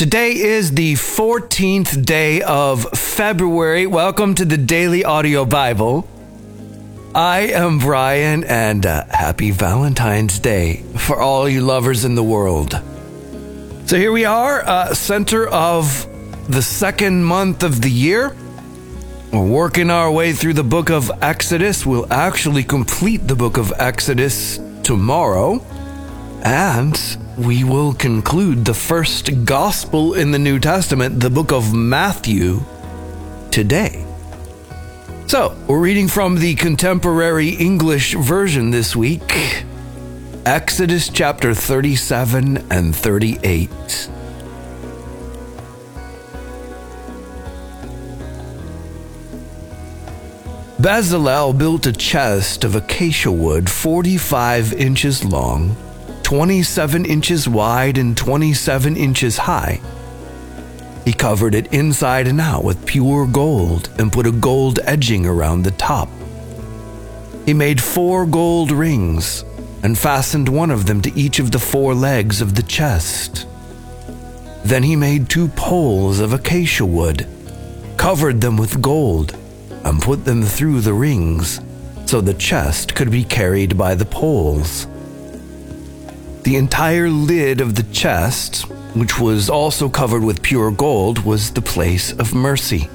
Today is the 14th day of February. Welcome to the Daily Audio Bible. I am Brian, and happy Valentine's Day for all you lovers in the world. So here we are, center of the second month of the year. We're working our way through the book of Exodus. We'll actually complete the book of Exodus tomorrow. And we will conclude the first gospel in the New Testament, the book of Matthew, today. So, we're reading from the Contemporary English Version this week, Exodus chapter 37 and 38. Bezalel built a chest of acacia wood 45 inches long, 27 inches wide, and 27 inches high. He covered it inside and out with pure gold and put a gold edging around the top. He made 4 gold rings and fastened one of them to each of the 4 legs of the chest. Then he made 2 poles of acacia wood, covered them with gold, and put them through the rings, so the chest could be carried by the poles. The entire lid of the chest, which was also covered with pure gold, was the place of mercy.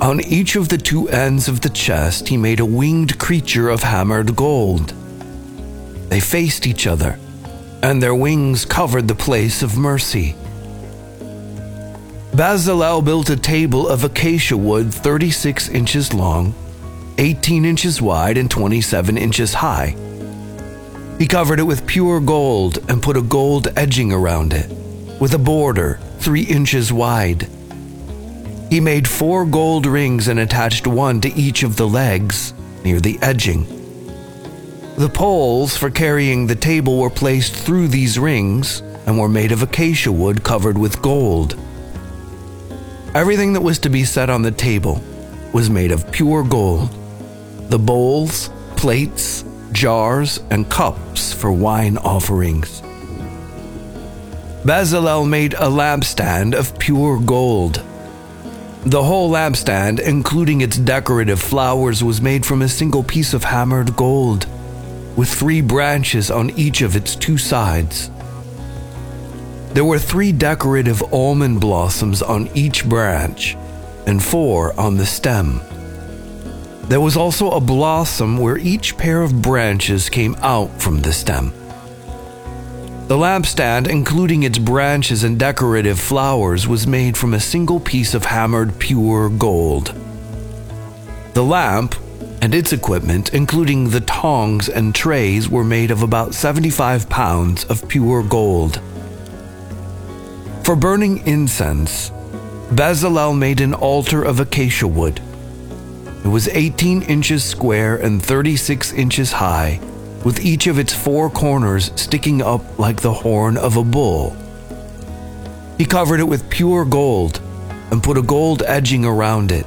On each of the 2 ends of the chest, he made a winged creature of hammered gold. They faced each other, and their wings covered the place of mercy. Bezalel built a table of acacia wood 36 inches long, 18 inches wide, and 27 inches high. He covered it with pure gold and put a gold edging around it, with a border 3 inches wide. He made 4 gold rings and attached one to each of the legs near the edging. The poles for carrying the table were placed through these rings and were made of acacia wood covered with gold. Everything that was to be set on the table was made of pure gold. The bowls, plates, jars, and cups for wine offerings. Bezalel made a lampstand of pure gold. The whole lampstand, including its decorative flowers, was made from a single piece of hammered gold, with 3 branches on each of its 2 sides. There were 3 decorative almond blossoms on each branch and 4 on the stem. There was also a blossom where each pair of branches came out from the stem. The lampstand, including its branches and decorative flowers, was made from a single piece of hammered pure gold. The lamp and its equipment, including the tongs and trays, were made of about 75 pounds of pure gold. For burning incense, Bezalel made an altar of acacia wood. It was 18 inches square and 36 inches high, with each of its 4 corners sticking up like the horn of a bull. He covered it with pure gold and put a gold edging around it.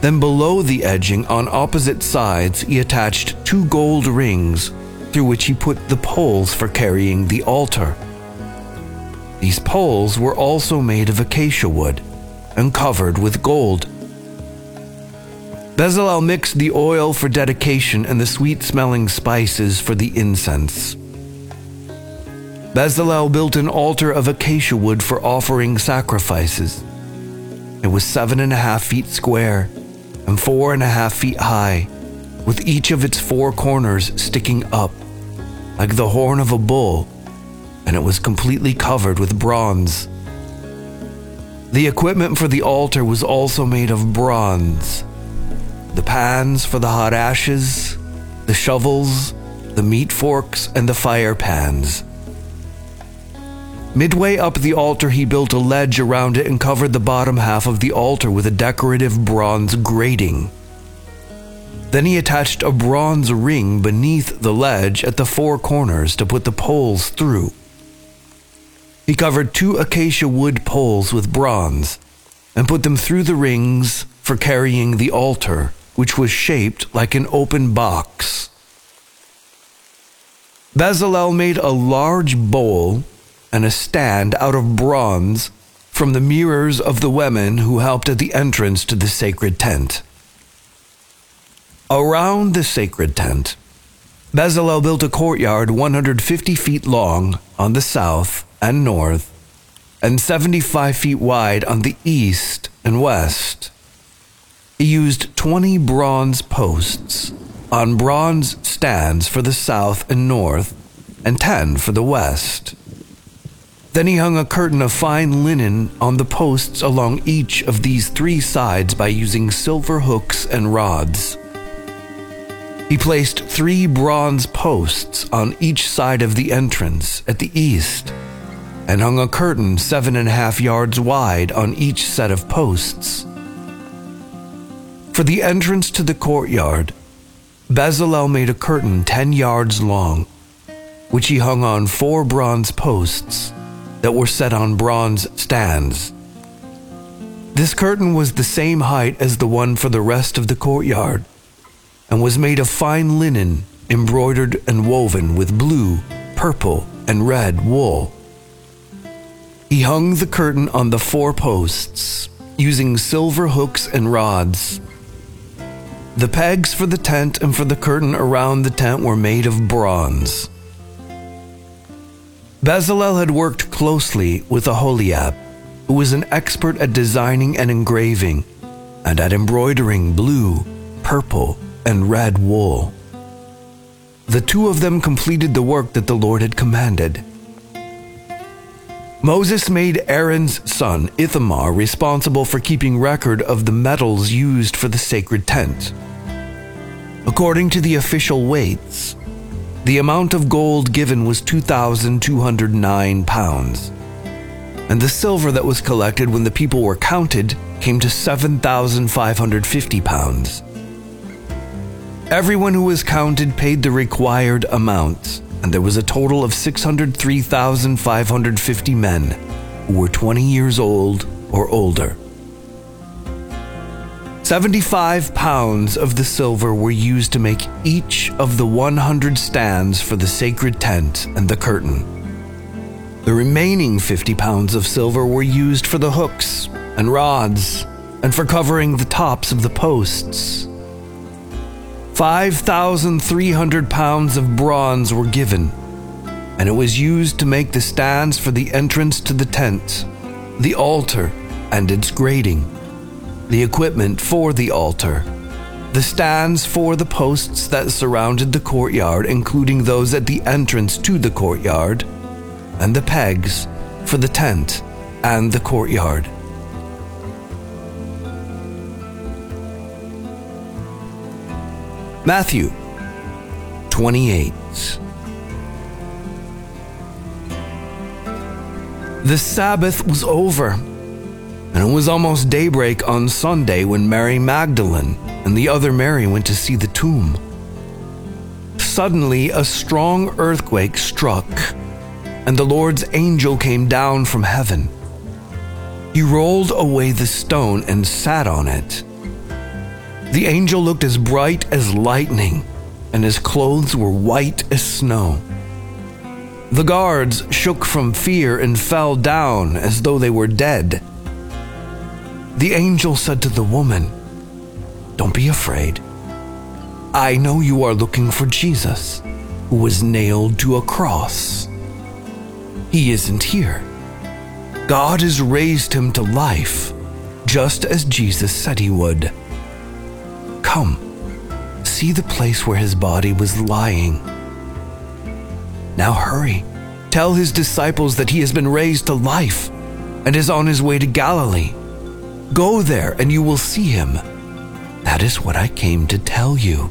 Then below the edging, on opposite sides, he attached 2 gold rings through which he put the poles for carrying the altar. These poles were also made of acacia wood and covered with gold. Bezalel mixed the oil for dedication and the sweet-smelling spices for the incense. Bezalel built an altar of acacia wood for offering sacrifices. It was 7.5 feet square and 4.5 feet high, with each of its 4 corners sticking up like the horn of a bull, and it was completely covered with bronze. The equipment for the altar was also made of bronze. The pans for the hot ashes, the shovels, the meat forks, and the fire pans. Midway up the altar, he built a ledge around it and covered the bottom half of the altar with a decorative bronze grating. Then he attached a bronze ring beneath the ledge at the 4 corners to put the poles through. He covered 2 acacia wood poles with bronze and put them through the rings for carrying the altar, which was shaped like an open box. Bezalel made a large bowl and a stand out of bronze from the mirrors of the women who helped at the entrance to the sacred tent. Around the sacred tent, Bezalel built a courtyard 150 feet long on the south and north, and 75 feet wide on the east and west. He used 20 bronze posts on bronze stands for the south and north, and 10 for the west. Then he hung a curtain of fine linen on the posts along each of these three sides by using silver hooks and rods. He placed 3 bronze posts on each side of the entrance at the east, and hung a curtain 7.5 yards wide on each set of posts. For the entrance to the courtyard, Bezalel made a curtain 10 yards long, which he hung on 4 bronze posts that were set on bronze stands. This curtain was the same height as the one for the rest of the courtyard, and was made of fine linen embroidered and woven with blue, purple, and red wool. He hung the curtain on the 4 posts, using silver hooks and rods. The pegs for the tent and for the curtain around the tent were made of bronze. Bezalel had worked closely with Aholiab, who was an expert at designing and engraving, and at embroidering blue, purple, and red wool. The 2 of them completed the work that the Lord had commanded. Moses made Aaron's son, Ithamar, responsible for keeping record of the metals used for the sacred tent. According to the official weights, the amount of gold given was 2,209 pounds, and the silver that was collected when the people were counted came to 7,550 pounds. Everyone who was counted paid the required amount, and there was a total of 603,550 men who were 20 years old or older. 75 pounds of the silver were used to make each of the 100 stands for the sacred tent and the curtain. The remaining 50 pounds of silver were used for the hooks and rods and for covering the tops of the posts. 5,300 pounds of bronze were given, and it was used to make the stands for the entrance to the tent, the altar and its grating, the equipment for the altar, the stands for the posts that surrounded the courtyard, including those at the entrance to the courtyard, and the pegs for the tent and the courtyard. Matthew 28. The Sabbath was over, and it was almost daybreak on Sunday when Mary Magdalene and the other Mary went to see the tomb. Suddenly, a strong earthquake struck, and the Lord's angel came down from heaven. He rolled away the stone and sat on it. The angel looked as bright as lightning, and his clothes were white as snow. The guards shook from fear and fell down as though they were dead. The angel said to the woman, "Don't be afraid. I know you are looking for Jesus, who was nailed to a cross. He isn't here. God has raised him to life, just as Jesus said he would. Come, see the place where his body was lying. Now hurry, tell his disciples that he has been raised to life and is on his way to Galilee. Go there and you will see him. That is what I came to tell you."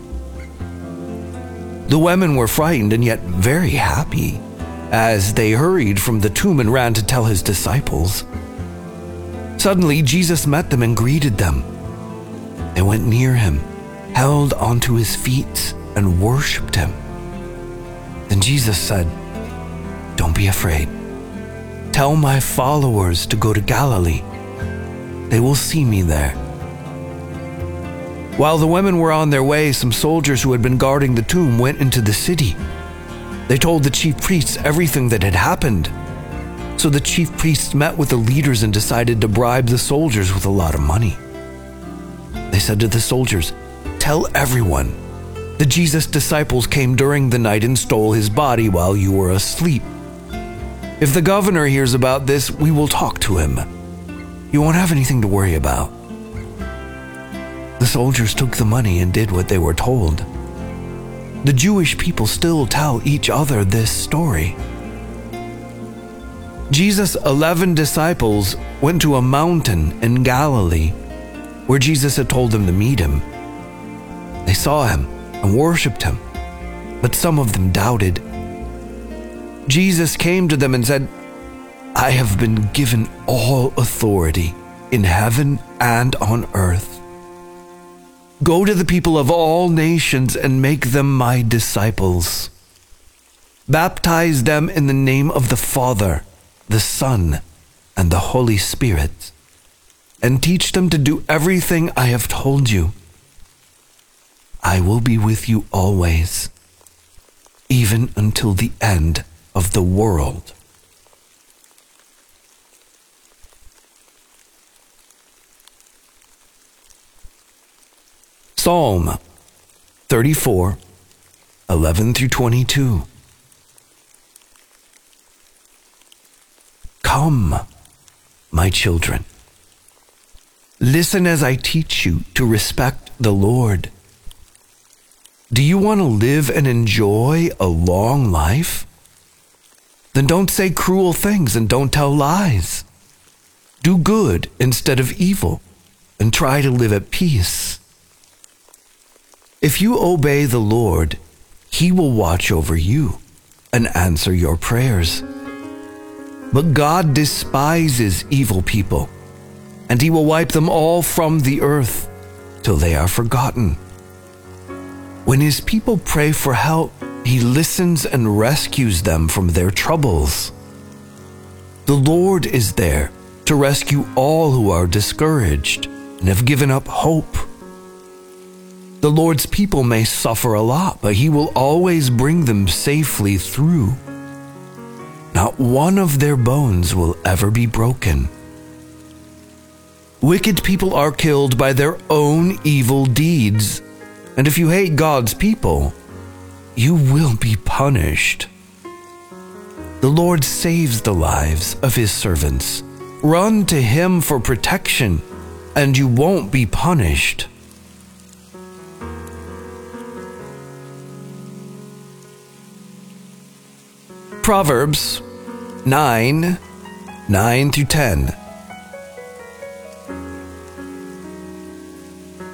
The women were frightened and yet very happy as they hurried from the tomb and ran to tell his disciples. Suddenly, Jesus met them and greeted them. They went near him, held onto his feet, and worshipped him. Then Jesus said, "Don't be afraid. Tell my followers to go to Galilee. They will see me there." While the women were on their way, some soldiers who had been guarding the tomb went into the city. They told the chief priests everything that had happened. So the chief priests met with the leaders and decided to bribe the soldiers with a lot of money. They said to the soldiers, "Tell everyone that Jesus' disciples came during the night and stole his body while you were asleep. If the governor hears about this, we will talk to him. You won't have anything to worry about." The soldiers took the money and did what they were told. The Jewish people still tell each other this story. Jesus' 11 disciples went to a mountain in Galilee where Jesus had told them to meet him. They saw him and worshipped him, but some of them doubted. Jesus came to them and said, "I have been given all authority in heaven and on earth. Go to the people of all nations and make them my disciples. Baptize them in the name of the Father, the Son, and the Holy Spirit, and teach them to do everything I have told you. I will be with you always, even until the end of the world." Psalm 34, 11 through 22. Come, my children, listen as I teach you to respect the Lord. Do you want to live and enjoy a long life? Then don't say cruel things and don't tell lies. Do good instead of evil and try to live at peace. If you obey the Lord, he will watch over you and answer your prayers. But God despises evil people, and he will wipe them all from the earth till they are forgotten. When his people pray for help, he listens and rescues them from their troubles. The Lord is there to rescue all who are discouraged and have given up hope. The Lord's people may suffer a lot, but he will always bring them safely through. Not one of their bones will ever be broken. Wicked people are killed by their own evil deeds, and if you hate God's people, you will be punished. The Lord saves the lives of his servants. Run to him for protection, and you won't be punished. Proverbs 9, 9 through 10.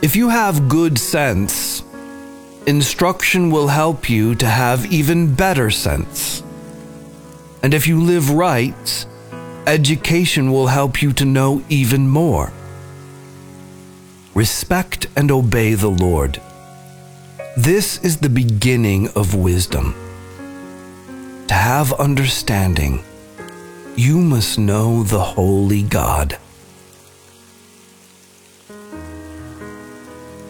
If you have good sense, instruction will help you to have even better sense. And if you live right, education will help you to know even more. Respect and obey the Lord. This is the beginning of wisdom. To have understanding, you must know the holy God.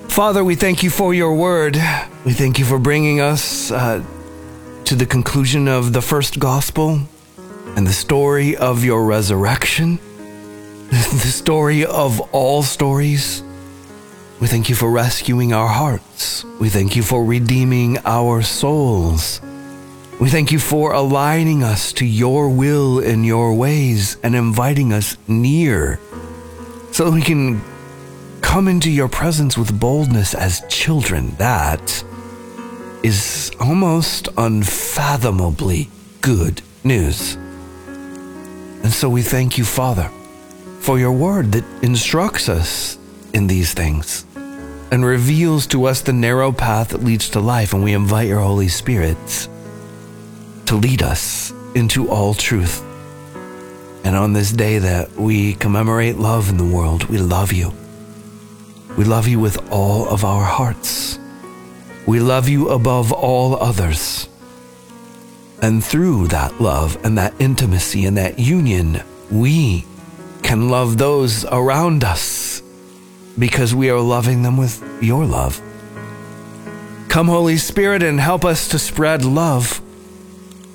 Father, we thank you for your word. We thank you for bringing us to the conclusion of the first gospel and the story of your resurrection, the story of all stories. We thank you for rescuing our hearts. We thank you for redeeming our souls. We thank you for aligning us to your will and your ways and inviting us near so that we can come into your presence with boldness as children. That is almost unfathomably good news. And so we thank you, Father, for your word that instructs us in these things and reveals to us the narrow path that leads to life. And we invite your Holy Spirit to lead us into all truth. And on this day that we commemorate love in the world, we love you. We love you with all of our hearts. We love you above all others. And through that love and that intimacy and that union, we can love those around us because we are loving them with your love. Come, Holy Spirit, and help us to spread love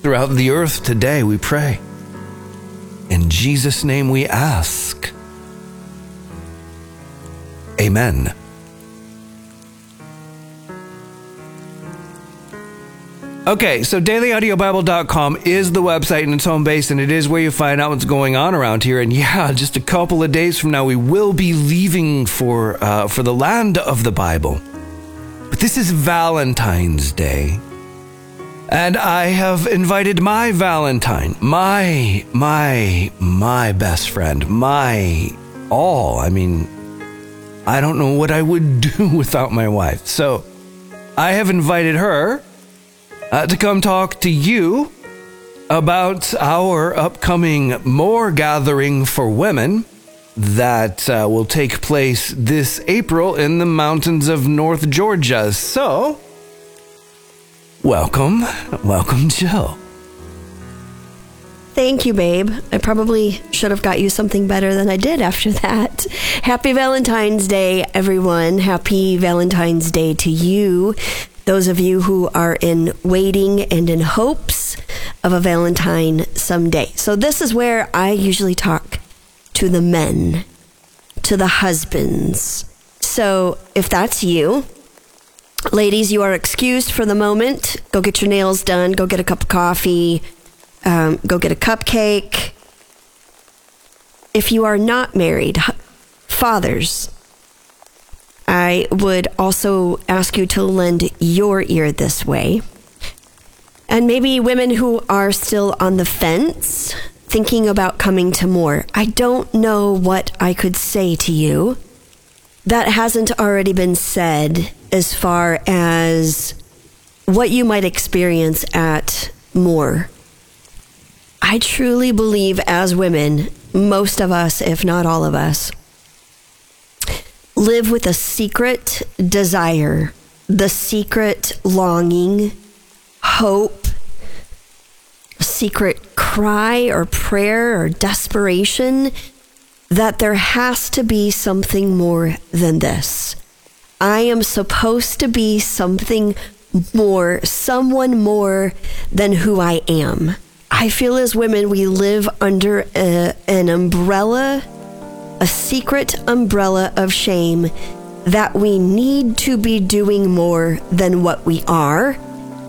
throughout the earth today, we pray. In Jesus' name we ask. Amen. Okay, so dailyaudiobible.com is the website and it's home base, and it is where you find out what's going on around here. And yeah, just a couple of days from now, we will be leaving for the land of the Bible. But this is Valentine's Day, and I have invited my Valentine, my best friend, my all. I mean, I don't know what I would do without my wife. So I have invited her to come talk to you about our upcoming More Gathering for Women that will take place this April in the mountains of North Georgia. So, welcome, Joe. Thank you, babe. I probably should have got you something better than I did after that. Happy Valentine's Day, everyone. Happy Valentine's Day to you. Those of you who are in waiting and in hopes of a Valentine someday. So this is where I usually talk to the men, to the husbands. So if that's you, ladies, you are excused for the moment. Go get your nails done. Go get a cup of coffee. Go get a cupcake. If you are not married, fathers, I would also ask you to lend your ear this way. And maybe women who are still on the fence, thinking about coming to More. I don't know what I could say to you that hasn't already been said as far as what you might experience at More. I truly believe as women, most of us, if not all of us, live with a secret desire, the secret longing, hope, secret cry or prayer or desperation that there has to be something more than this. I am supposed to be something more, someone more than who I am. I feel as women, we live under an umbrella, a secret umbrella of shame that we need to be doing more than what we are,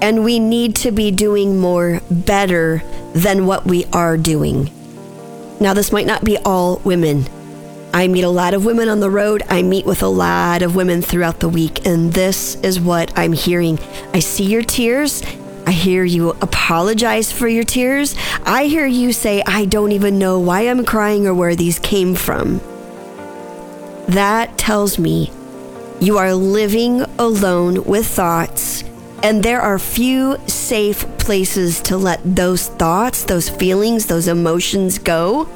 and we need to be doing more better than what we are doing. Now, this might not be all women. I meet a lot of women on the road. I meet with a lot of women throughout the week, and this is what I'm hearing. I see your tears. I hear you apologize for your tears. I hear you say, I don't even know why I'm crying or where these came from. That tells me you are living alone with thoughts, and there are few safe places to let those thoughts, those feelings, those emotions go.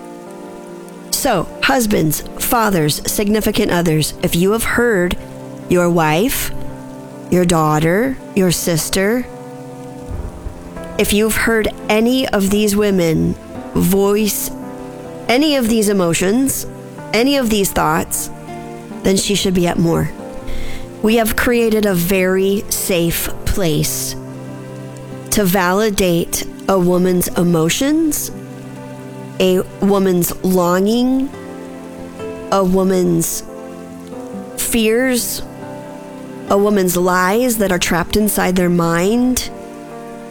So, husbands, fathers, significant others, if you have heard your wife, your daughter, your sister, if you've heard any of these women voice any of these emotions, any of these thoughts, then she should be at More. We have created a very safe place to validate a woman's emotions, a woman's longing, a woman's fears, a woman's lies that are trapped inside their mind.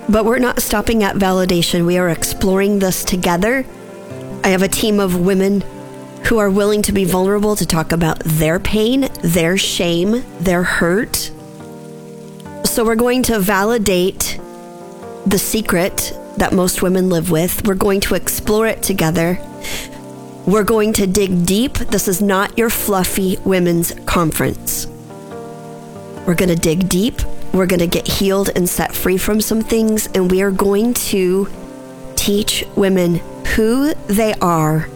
But we're not stopping at validation. We are exploring this together. I have a team of women who are willing to be vulnerable to talk about their pain, their shame, their hurt. So we're going to validate the secret that most women live with. We're going to explore it together. We're going to dig deep. This is not your fluffy women's conference. We're going to dig deep. We're going to get healed and set free from some things, and we are going to teach women who they are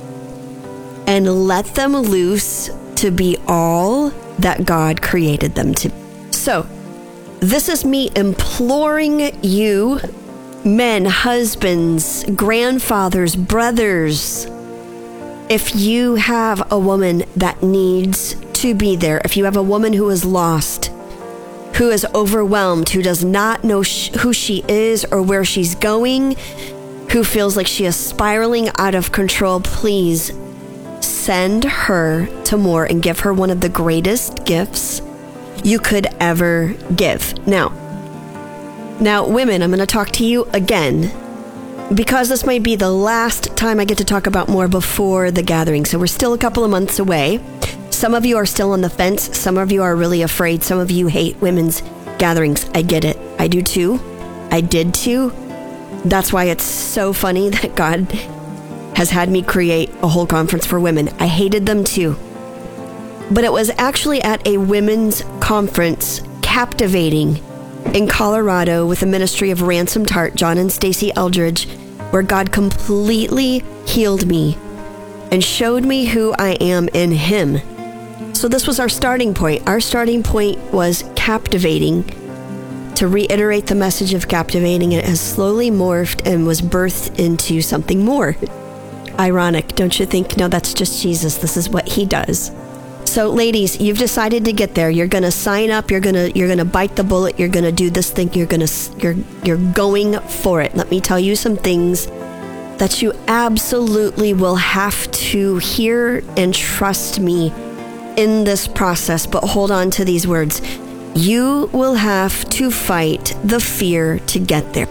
and let them loose to be all that God created them to be. So, this is me imploring you, men, husbands, grandfathers, brothers, if you have a woman that needs to be there, if you have a woman who is lost, who is overwhelmed, who does not know who she is or where she's going, who feels like she is spiraling out of control, please send her to More and give her one of the greatest gifts you could ever give. Now, women, I'm going to talk to you again, because this might be the last time I get to talk about More before the gathering. So we're still a couple of months away. Some of you are still on the fence. Some of you are really afraid. Some of you hate women's gatherings. I get it. I do too. I did too. That's why it's so funny that God has had me create a whole conference for women. I hated them too. But it was actually at a women's conference, Captivating, in Colorado, with the ministry of Ransomed Heart, John and Stacy Eldredge, where God completely healed me and showed me who I am in Him. So this was our starting point. Our starting point was captivating, to reiterate the message of captivating, and it has slowly morphed and was birthed into something more. Ironic, don't you think? No, that's just Jesus. This is what He does. So ladies, you've decided to get there. You're going to sign up. You're going to bite the bullet. You're going to do this thing. You're going for it. Let me tell you some things that you absolutely will have to hear, and trust me in this process, but hold on to these words. You will have to fight the fear to get there.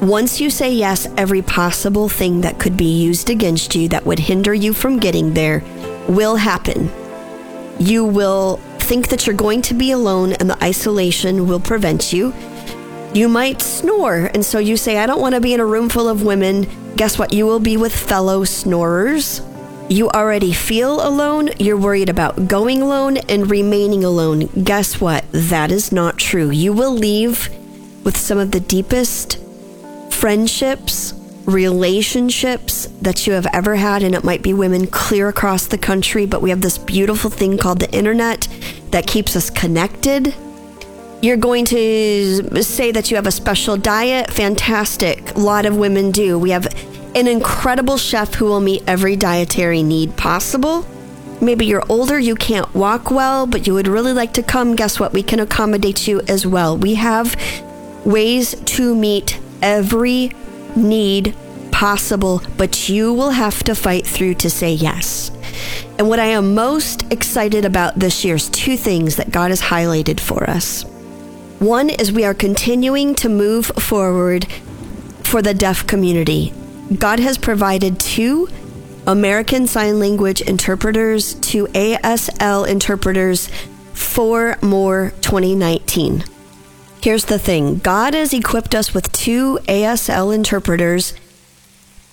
Once you say yes, every possible thing that could be used against you that would hinder you from getting there will happen. You will think that you're going to be alone, and the isolation will prevent you. You might snore, and so you say, I don't want to be in a room full of women. Guess what? You will be with fellow snorers. You already feel alone. You're worried about going alone and remaining alone. Guess what? That is not true. You will leave with some of the deepest friendships, relationships that you have ever had, and it might be women clear across the country, but we have this beautiful thing called the internet that keeps us connected. You're going to say that you have a special diet. Fantastic. A lot of women do. We have an incredible chef who will meet every dietary need possible. Maybe you're older, you can't walk well, but you would really like to come. Guess what? We can accommodate you as well. We have ways to meet every need possible, but you will have to fight through to say yes. And what I am most excited about this year is two things that God has highlighted for us. One is we are continuing to move forward for the deaf community. God has provided 2 American Sign Language interpreters, 2 ASL interpreters for More 2019. Here's the thing. God has equipped us with 2 ASL interpreters,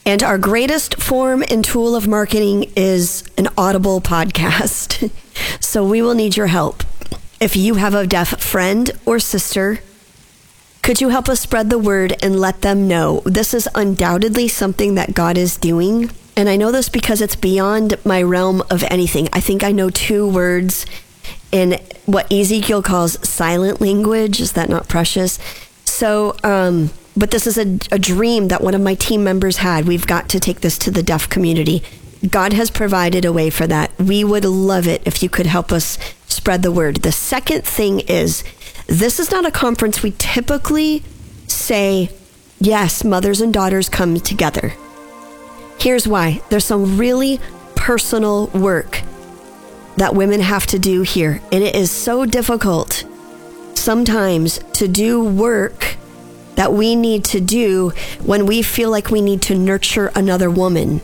and our greatest form and tool of marketing is an Audible podcast. So we will need your help. If you have a deaf friend or sister, could you help us spread the word and let them know? This is undoubtedly something that God is doing. And I know this because it's beyond my realm of anything. I think I know 2 words in what Ezekiel calls silent language. Is that not precious? So, but this is a dream that one of my team members had. We've got to take this to the deaf community. God has provided a way for that. We would love it if you could help us spread the word. The second thing is, this is not a conference we typically say, yes, mothers and daughters come together. Here's why. There's some really personal work that women have to do here. And it is so difficult sometimes to do work that we need to do when we feel like we need to nurture another woman.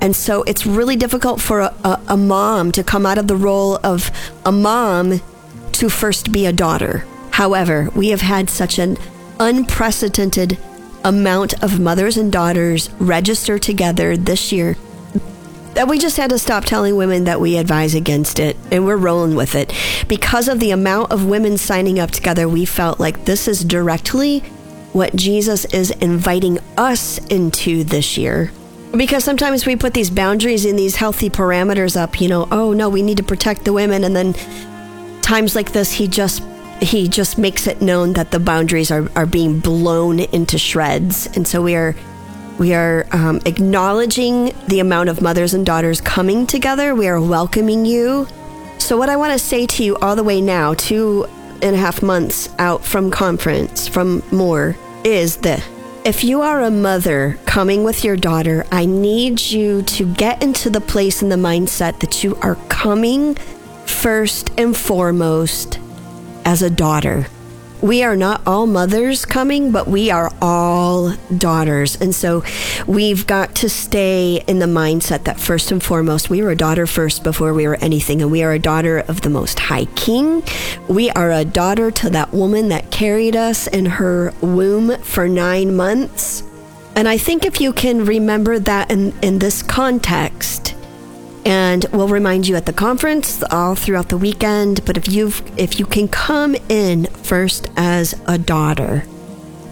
And so it's really difficult for a mom to come out of the role of a mom to first be a daughter. However, we have had such an unprecedented amount of mothers and daughters register together this year that we just had to stop telling women that we advise against it, and we're rolling with it. Because of the amount of women signing up together, we felt like this is directly what Jesus is inviting us into this year. Because sometimes we put these boundaries and these healthy parameters up, oh no, we need to protect the women. And then times like this, he just makes it known that the boundaries are being blown into shreds. And so we are acknowledging the amount of mothers and daughters coming together. We are welcoming you. So what I want to say to you all the way now, 2.5 months out from conference, from More, is that If you are a mother coming with your daughter, I need you to get into the place and the mindset that you are coming first and foremost as a daughter. We are not all mothers coming, but we are all daughters. And so we've got to stay in the mindset that first and foremost, we were a daughter first before we were anything. And we are a daughter of the Most High King. We are a daughter to that woman that carried us in her womb for 9 months. And I think if you can remember that in this context, and we'll remind you at the conference all throughout the weekend. But if you can come in first as a daughter,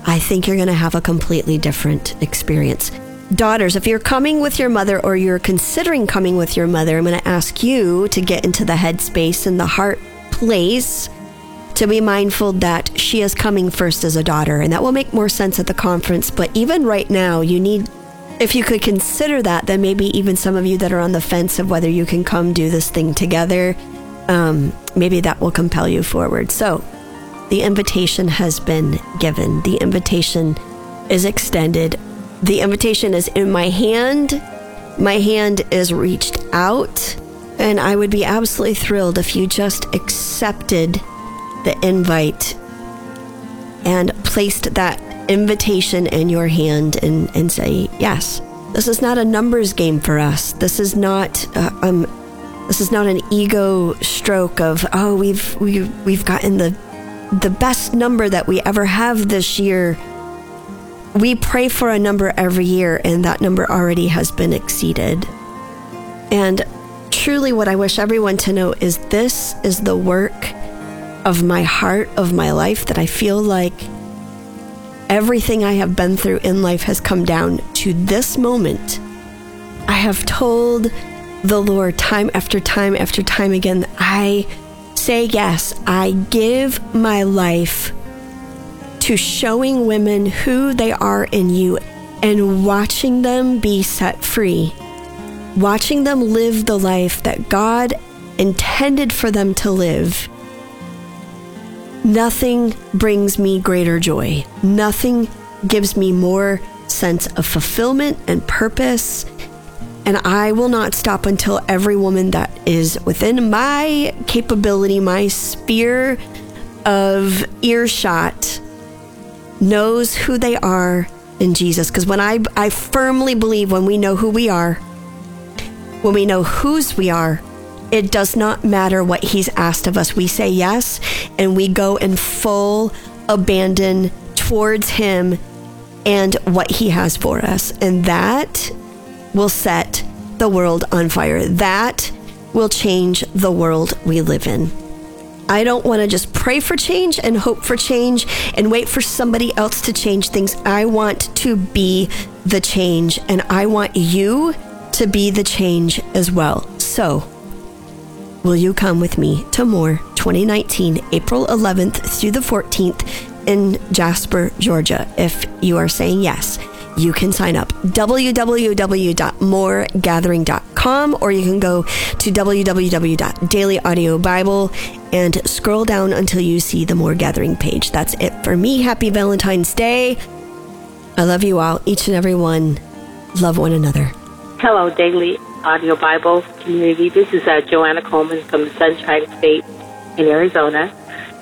I think you're going to have a completely different experience. Daughters, if you're coming with your mother or you're considering coming with your mother, I'm going to ask you to get into the headspace and the heart place to be mindful that she is coming first as a daughter. And that will make more sense at the conference. But even right now, you need... if you could consider that, then maybe even some of you that are on the fence of whether you can come do this thing together, maybe that will compel you forward. So the invitation has been given. The invitation is extended. The invitation is in my hand. My hand is reached out. And I would be absolutely thrilled if you just accepted the invite and placed that invitation in your hand and say, yes, this is not a numbers game for us. This is not an ego stroke of, oh, we've gotten the best number that we ever have this year. We pray for a number every year, and that number already has been exceeded. And truly what I wish everyone to know is this is the work of my heart, of my life, that I feel like everything I have been through in life has come down to this moment. I have told the Lord time after time after time again, I say yes, I give my life to showing women who they are in you and watching them be set free, watching them live the life that God intended for them to live. Nothing brings me greater joy. Nothing gives me more sense of fulfillment and purpose. And I will not stop until every woman that is within my capability, my sphere of earshot, knows who they are in Jesus. Because when I firmly believe when we know who we are, when we know whose we are, it does not matter what he's asked of us. We say yes, and we go in full abandon towards him and what he has for us. And that will set the world on fire. That will change the world we live in. I don't want to just pray for change and hope for change and wait for somebody else to change things. I want to be the change, and I want you to be the change as well. So, will you come with me to More 2019, April 11th through the 14th in Jasper, Georgia? If you are saying yes, you can sign up www.moregathering.com, or you can go to www.dailyaudiobible and scroll down until you see the More Gathering page. That's it for me. Happy Valentine's Day. I love you all, each and every one. Love one another. Hello, Daily Audio Bible community. This is Joanna Coleman from the Sunshine State in Arizona.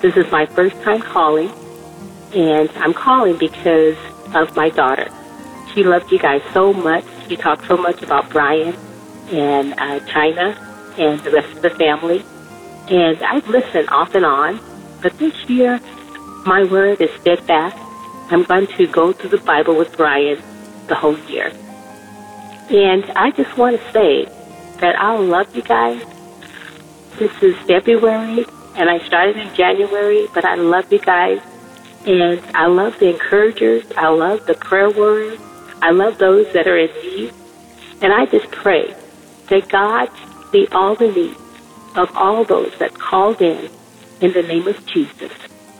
This is my first time calling, and I'm calling because of my daughter. She loved you guys so much. She talked so much about Brian and China and the rest of the family, and I've listened off and on, but this year my word is steadfast. I'm going to go through the Bible with Brian the whole year. And I just want to say that I love you guys. This is February, and I started in January, but I love you guys. And I love the encouragers. I love the prayer warriors. I love those that are in need. And I just pray that God see all the needs of all those that called in the name of Jesus.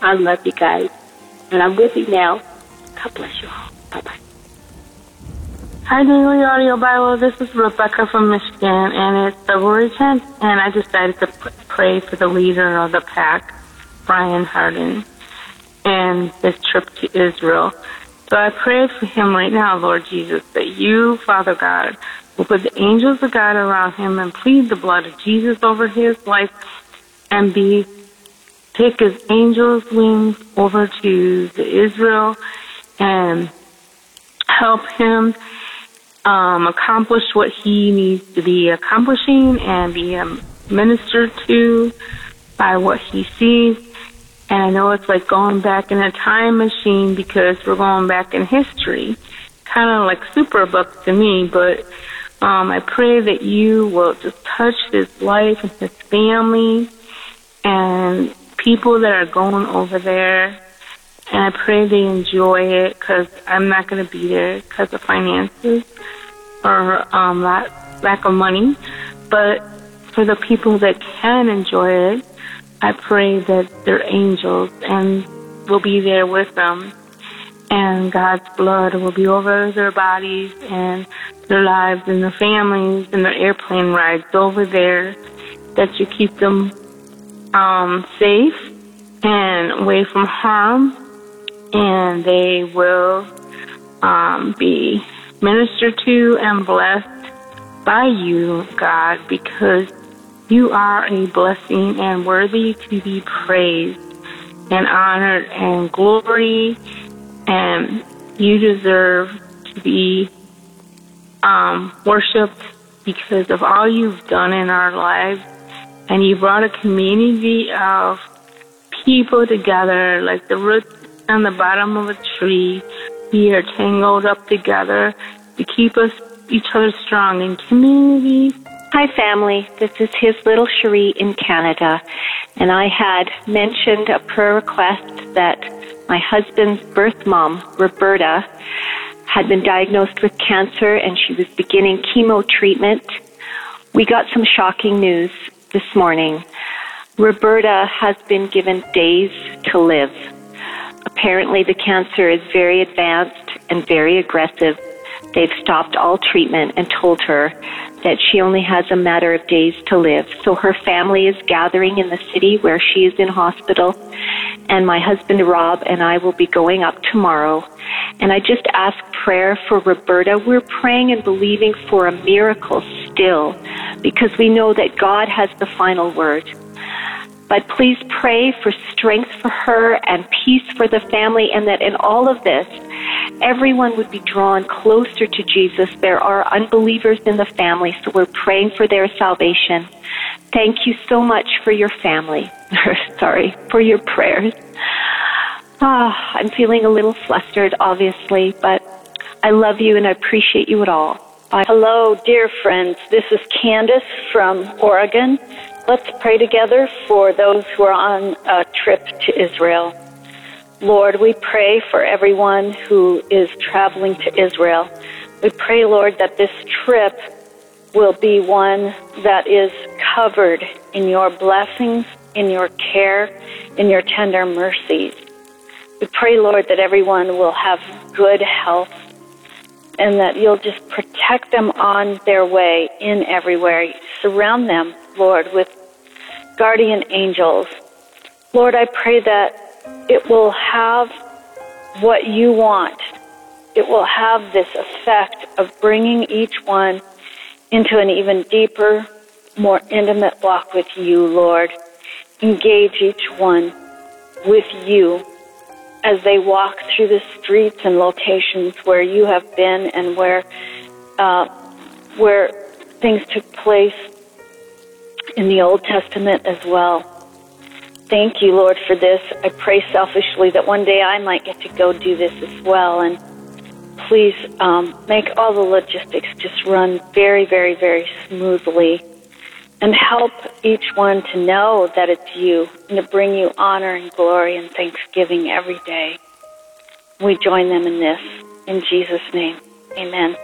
I love you guys. And I'm with you now. God bless you all. Bye-bye. Hi, Daily Audio Bible. This is Rebecca from Michigan, and it's February 10th, and I decided to pray for the leader of the pack, Brian Hardin, and this trip to Israel. So I pray for him right now, Lord Jesus, that you, Father God, will put the angels of God around him and plead the blood of Jesus over his life and take his angels' wings over to Israel and help him accomplish what he needs to be accomplishing and be ministered to by what he sees. And I know it's like going back in a time machine because we're going back in history, kind of like Superbook to me, but I pray that you will just touch his life and his family and people that are going over there. And I pray they enjoy it because I'm not going to be there because of finances or lack of money. But for the people that can enjoy it, I pray that they're angels and will be there with them. And God's blood will be over their bodies and their lives and their families and their airplane rides over there, that you keep them safe and away from harm. And they will be ministered to and blessed by you, God, because you are a blessing and worthy to be praised and honored and glory, and you deserve to be worshipped because of all you've done in our lives. And you brought a community of people together like the roots on the bottom of a tree. We are tangled up together to keep us each other strong in community. Hi, family. This is his little Cherie in Canada. And I had mentioned a prayer request that my husband's birth mom, Roberta, had been diagnosed with cancer and she was beginning chemo treatment. We got some shocking news this morning. Roberta has been given days to live. Apparently, the cancer is very advanced and very aggressive. They've stopped all treatment and told her that she only has a matter of days to live. So her family is gathering in the city where she is in hospital, and my husband Rob and I will be going up tomorrow. And I just ask prayer for Roberta. We're praying and believing for a miracle still, because we know that God has the final word. But please pray for strength for her and peace for the family, and that in all of this, everyone would be drawn closer to Jesus. There are unbelievers in the family, so we're praying for their salvation. Thank you so much for your family. Sorry, for your prayers. I'm feeling a little flustered, obviously, but I love you and I appreciate you at all. Bye. Hello, dear friends. This is Candace from Oregon. Let's pray together for those who are on a trip to Israel. Lord, we pray for everyone who is traveling to Israel. We pray, Lord, that this trip will be one that is covered in your blessings, in your care, in your tender mercies. We pray, Lord, that everyone will have good health and that you'll just protect them on their way in everywhere. Surround them, Lord, with guardian angels. Lord, I pray that it will have what you want. It will have this effect of bringing each one into an even deeper, more intimate walk with you, Lord. Engage each one with you as they walk through the streets and locations where you have been and where things took place in the Old Testament as well. Thank you, Lord, for this. I pray selfishly that one day I might get to go do this as well. And please make all the logistics just run very, very, very smoothly. And help each one to know that it's you and to bring you honor and glory and thanksgiving every day. We join them in this. In Jesus' name, amen.